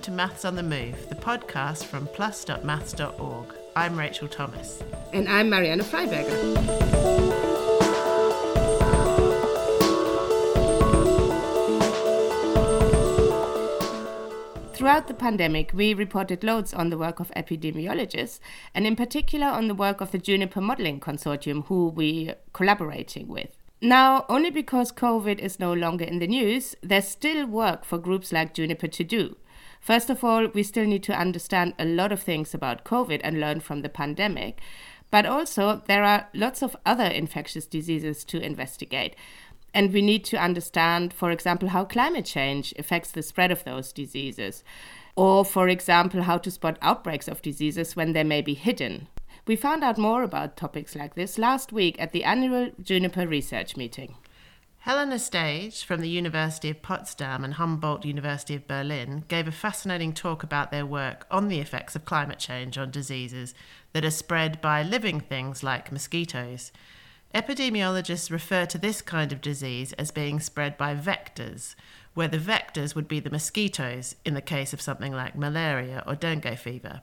welcome to Maths on the Move, the podcast from plus.maths.org. I'm Rachel Thomas. And I'm Marianne Freiberger. Throughout the pandemic, we reported loads on the work of epidemiologists, and in particular on the work of the Juniper Modelling Consortium, who we're collaborating with. Now, only because COVID is no longer in the news, there's still work for groups like Juniper to do. First of all, we still need to understand a lot of things about COVID and learn from the pandemic, but also there are lots of other infectious diseases to investigate. And we need to understand, for example, how climate change affects the spread of those diseases, or, for example, how to spot outbreaks of diseases when they may be hidden. We found out more about topics like this last week at the annual Juniper Research Meeting. Helena Stage from the University of Potsdam and Humboldt University of Berlin gave a fascinating talk about their work on the effects of climate change on diseases that are spread by living things like mosquitoes. Epidemiologists refer to this kind of disease as being spread by vectors, where the vectors would be the mosquitoes in the case of something like malaria or dengue fever,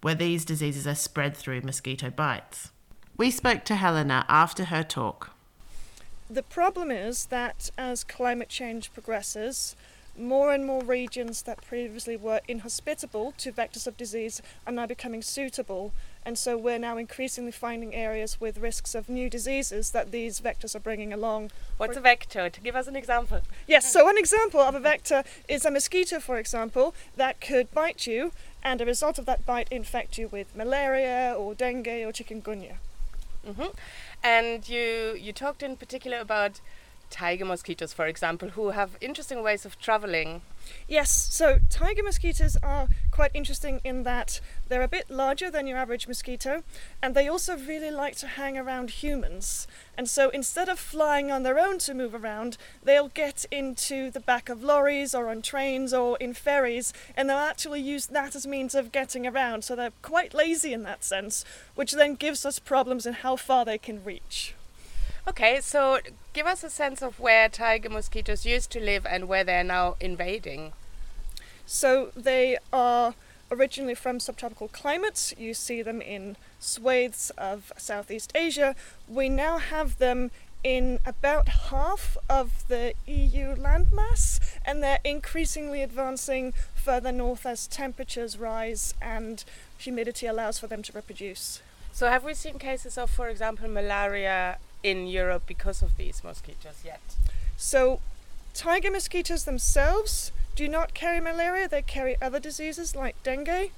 where these diseases are spread through mosquito bites. We spoke to Helena after her talk. The problem is that as climate change progresses, more and more regions that previously were inhospitable to vectors of disease are now becoming suitable, and so we're now increasingly finding areas with risks of new diseases that these vectors are bringing along. What's a vector? To give us an example. Yes, so an example of a vector is a mosquito, for example, that could bite you and a result of that bite infect you with malaria or dengue or chikungunya. Mm-hmm. And you talked in particular about tiger mosquitoes, for example, who have interesting ways of travelling. Yes, so tiger mosquitoes are quite interesting in that they're a bit larger than your average mosquito, and they also really like to hang around humans. And so instead of flying on their own to move around, they'll get into the back of lorries or on trains or in ferries, and they'll actually use that as means of getting around. So they're quite lazy in that sense, which then gives us problems in how far they can reach. Okay, so give us a sense of where tiger mosquitoes used to live and where they're now invading. So they are originally from subtropical climates. You see them in swathes of Southeast Asia. We now have them in about half of the EU landmass, and they're increasingly advancing further north as temperatures rise and humidity allows for them to reproduce. So have we seen cases of, for example, malaria in Europe because of these mosquitoes yet? So tiger mosquitoes themselves do not carry malaria, they carry other diseases like dengue.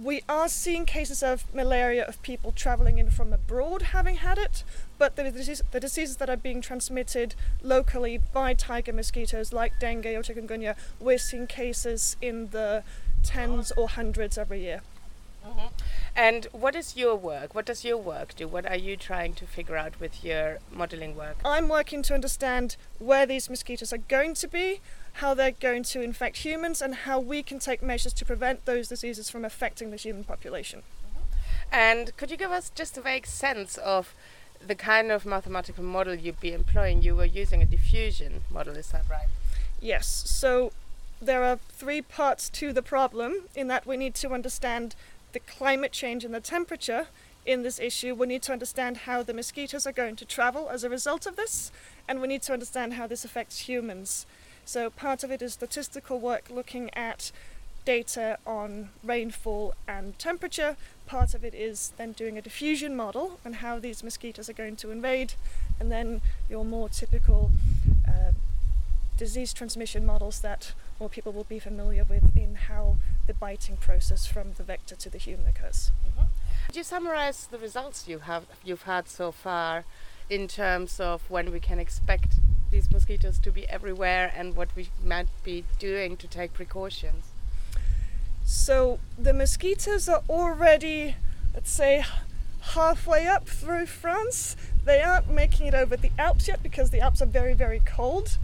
We are seeing cases of malaria of people travelling in from abroad having had it, but the diseases that are being transmitted locally by tiger mosquitoes like dengue or chikungunya, we're seeing cases in the tens or hundreds every year. Mm-hmm. And what is your work? What does your work do? What are you trying to figure out with your modelling work? I'm working to understand where these mosquitoes are going to be, how they're going to infect humans, and how we can take measures to prevent those diseases from affecting the human population. Mm-hmm. And could you give us just a vague sense of the kind of mathematical model you'd be employing? You were using a diffusion model, is that right? Yes. So there are three parts to the problem, in that we need to understand the climate change and the temperature in this issue. We need to understand how the mosquitoes are going to travel as a result of this, and we need to understand how this affects humans. So part of it is statistical work looking at data on rainfall and temperature. Part of it is then doing a diffusion model and how these mosquitoes are going to invade, and then your more typical disease transmission models that more people will be familiar with in how the biting process from the vector to the human occurs. Mm-hmm. Could you summarize the results you've had so far in terms of when we can expect these mosquitoes to be everywhere and what we might be doing to take precautions? So the mosquitoes are already, let's say, halfway up through France. They aren't making it over the Alps yet because the Alps are very, very cold,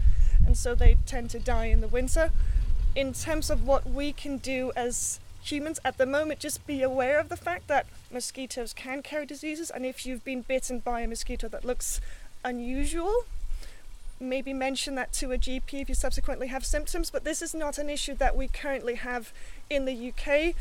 and so they tend to die in the winter. In terms of what we can do as humans at the moment, just be aware of the fact that mosquitoes can carry diseases, and if you've been bitten by a mosquito that looks unusual, maybe mention that to a GP if you subsequently have symptoms, but this is not an issue that we currently have in the UK.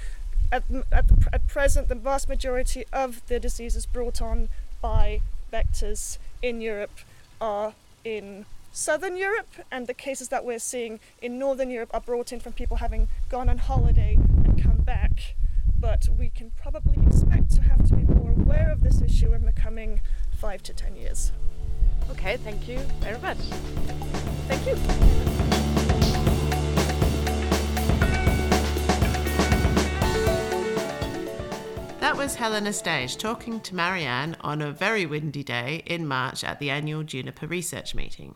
At present, the vast majority of the diseases brought on by vectors in Europe are in Southern Europe, and the cases that we're seeing in Northern Europe are brought in from people having gone on holiday and come back. But we can probably expect to have to be more aware of this issue in the coming 5 to 10 years. Okay, thank you very much. Thank you. That was Helena Stage talking to Marianne on a very windy day in March at the annual Juniper Research Meeting.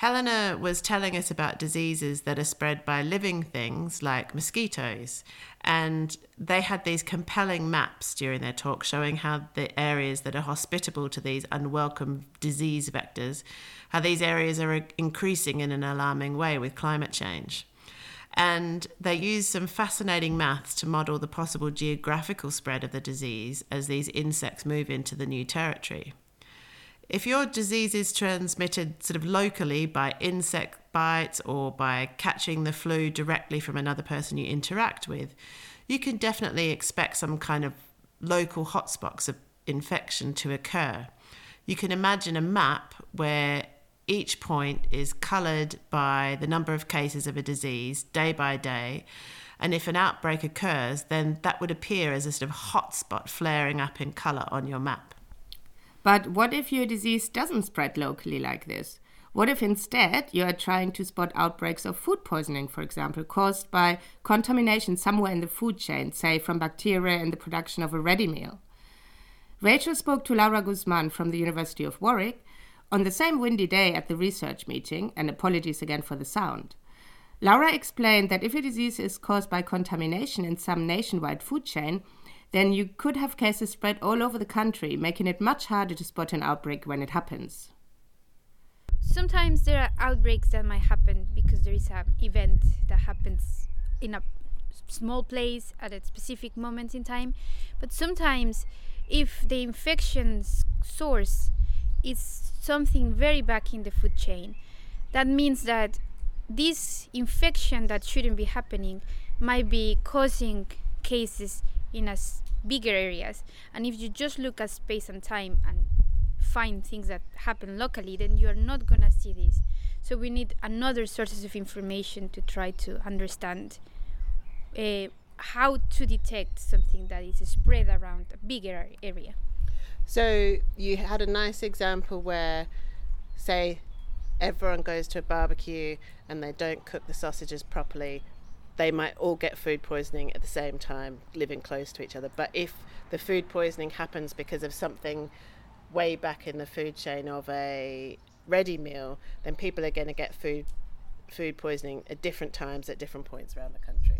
Helena was telling us about diseases that are spread by living things like mosquitoes, and they had these compelling maps during their talk showing how the areas that are hospitable to these unwelcome disease vectors, how these areas are increasing in an alarming way with climate change. And they used some fascinating maths to model the possible geographical spread of the disease as these insects move into the new territory. If your disease is transmitted sort of locally by insect bites or by catching the flu directly from another person you interact with, you can definitely expect some kind of local hotspots of infection to occur. You can imagine a map where each point is coloured by the number of cases of a disease day by day, and if an outbreak occurs, then that would appear as a sort of hotspot flaring up in colour on your map. But what if your disease doesn't spread locally like this? What if instead you are trying to spot outbreaks of food poisoning, for example, caused by contamination somewhere in the food chain, say from bacteria in the production of a ready meal? Rachel spoke to Laura Guzmán from the University of Warwick on the same windy day at the research meeting, and apologies again for the sound. Laura explained that if a disease is caused by contamination in some nationwide food chain, then you could have cases spread all over the country, making it much harder to spot an outbreak when it happens. Sometimes there are outbreaks that might happen because there is an event that happens in a small place at a specific moment in time. But sometimes if the infection source is something very back in the food chain, that means that this infection that shouldn't be happening might be causing cases in as bigger areas. And if you just look at space and time and find things that happen locally, then you're not gonna see this. So we need another sources of information to try to understand how to detect something that is spread around a bigger area. So you had a nice example where, say, everyone goes to a barbecue and they don't cook the sausages properly. They might all get food poisoning at the same time, living close to each other. But if the food poisoning happens because of something way back in the food chain of a ready meal, then people are going to get food poisoning at different times, at different points around the country.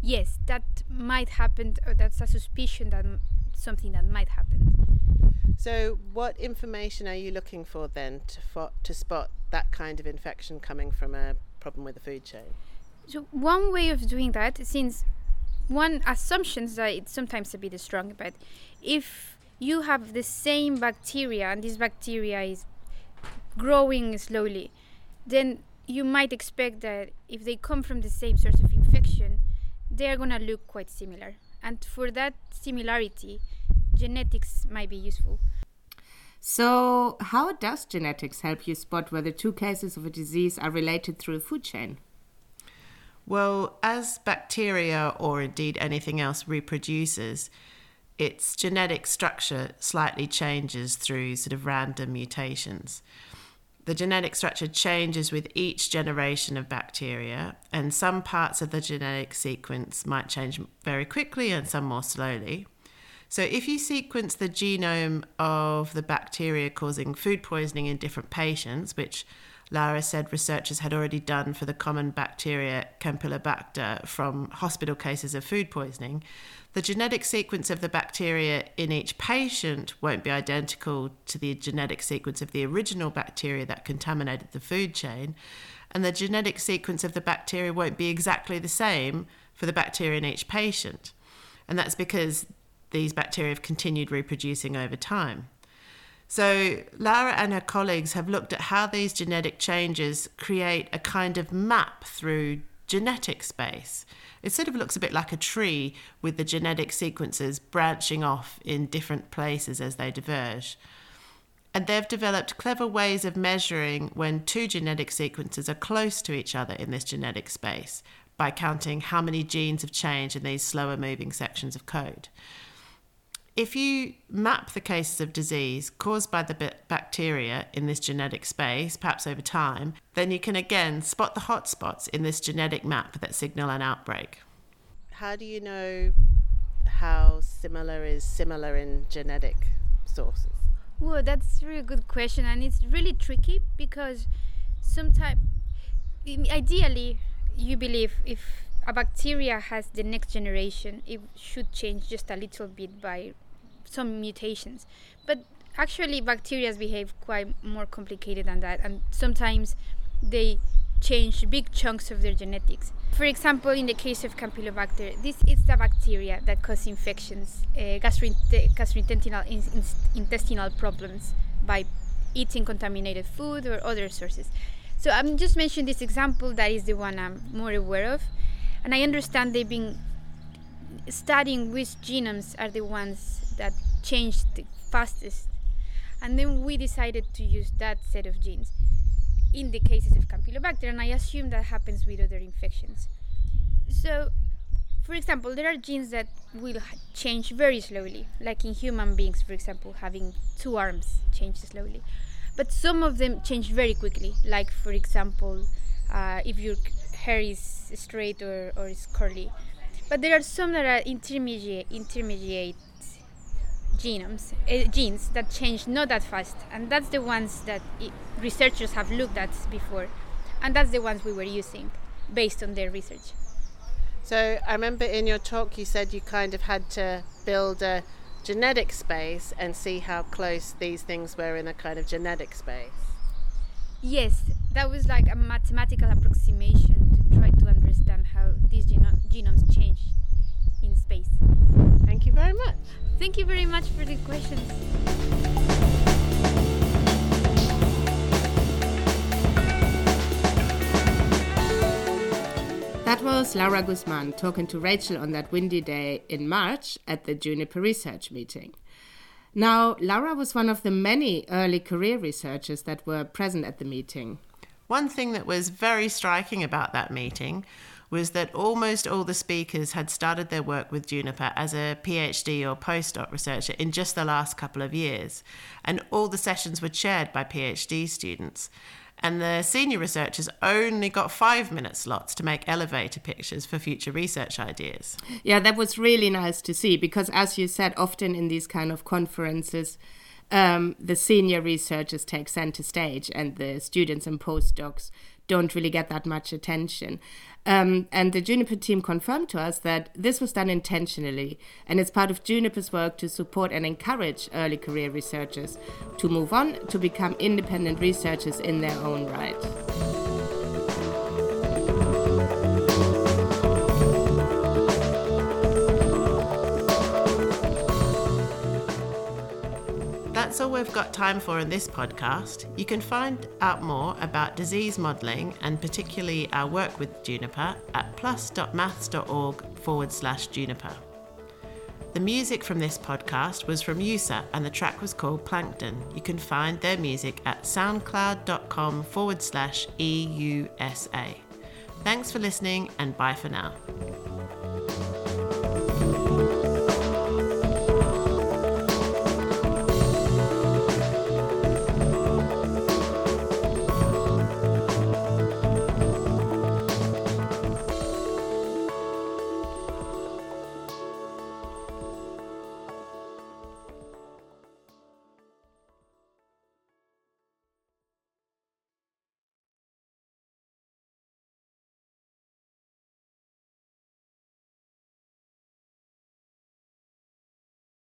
Yes, that might happen. That's a suspicion that something that might happen. So what information are you looking for then to spot that kind of infection coming from a problem with the food chain? So one way of doing that, since one assumption that it's sometimes a bit strong, but if you have the same bacteria and this bacteria is growing slowly, then you might expect that if they come from the same source of infection, they're going to look quite similar. And for that similarity, genetics might be useful. So how does genetics help you spot whether two cases of a disease are related through a food chain? Well, as bacteria or indeed anything else reproduces, its genetic structure slightly changes through sort of random mutations. The genetic structure changes with each generation of bacteria, and some parts of the genetic sequence might change very quickly and some more slowly. So if you sequence the genome of the bacteria causing food poisoning in different patients, which Lara said researchers had already done for the common bacteria Campylobacter from hospital cases of food poisoning, the genetic sequence of the bacteria in each patient won't be identical to the genetic sequence of the original bacteria that contaminated the food chain, and the genetic sequence of the bacteria won't be exactly the same for the bacteria in each patient. And that's because these bacteria have continued reproducing over time. So Laura and her colleagues have looked at how these genetic changes create a kind of map through genetic space. It sort of looks a bit like a tree with the genetic sequences branching off in different places as they diverge. And they've developed clever ways of measuring when two genetic sequences are close to each other in this genetic space by counting how many genes have changed in these slower moving sections of code. If you map the cases of disease caused by the bacteria in this genetic space, perhaps over time, then you can again spot the hotspots in this genetic map that signal an outbreak. How do you know how similar is similar in genetic sources? Well, that's a really good question, and it's really tricky because sometimes, ideally, you believe if a bacteria has the next generation, it should change just a little bit by some mutations, but actually bacteria behave quite more complicated than that, and sometimes they change big chunks of their genetics. For example, in the case of Campylobacter, this is the bacteria that cause infections, gastrointestinal problems by eating contaminated food or other sources. So I'm just mentioning this example that is the one I'm more aware of, and I understand they've been studying which genomes are the ones that change the fastest, and then we decided to use that set of genes in the cases of Campylobacter, and I assume that happens with other infections. So, for example, there are genes that will change very slowly, like in human beings, for example, having two arms changes slowly, but some of them change very quickly, like, for example, if your hair is straight or is curly. But there are some that are intermediate genes that change not that fast, and that's the ones that researchers have looked at before, and that's the ones we were using based on their research. So I remember in your talk you said you kind of had to build a genetic space and see how close these things were in a kind of genetic space. Yes, that was like a mathematical approximation to try to understand how these genomes change in space. Thank you very much. Thank you very much for the questions. That was Laura Guzmán talking to Rachel on that windy day in March at the Juniper Research Meeting. Now, Laura was one of the many early career researchers that were present at the meeting. One thing that was very striking about that meeting was that almost all the speakers had started their work with Juniper as a PhD or postdoc researcher in just the last couple of years, and all the sessions were chaired by PhD students. And the senior researchers only got 5-minute slots to make elevator pictures for future research ideas. Yeah, that was really nice to see, because as you said, often in these kind of conferences, the senior researchers take center stage and the students and postdocs don't really get that much attention. And the Juniper team confirmed to us that this was done intentionally, and it's part of Juniper's work to support and encourage early career researchers to move on to become independent researchers in their own right. That's all we've got time for in this podcast. You can find out more about disease modelling and particularly our work with Juniper at plus.maths.org/Juniper. The music from this podcast was from EUSA and the track was called Plankton. You can find their music at soundcloud.com/EUSA. Thanks for listening and bye for now.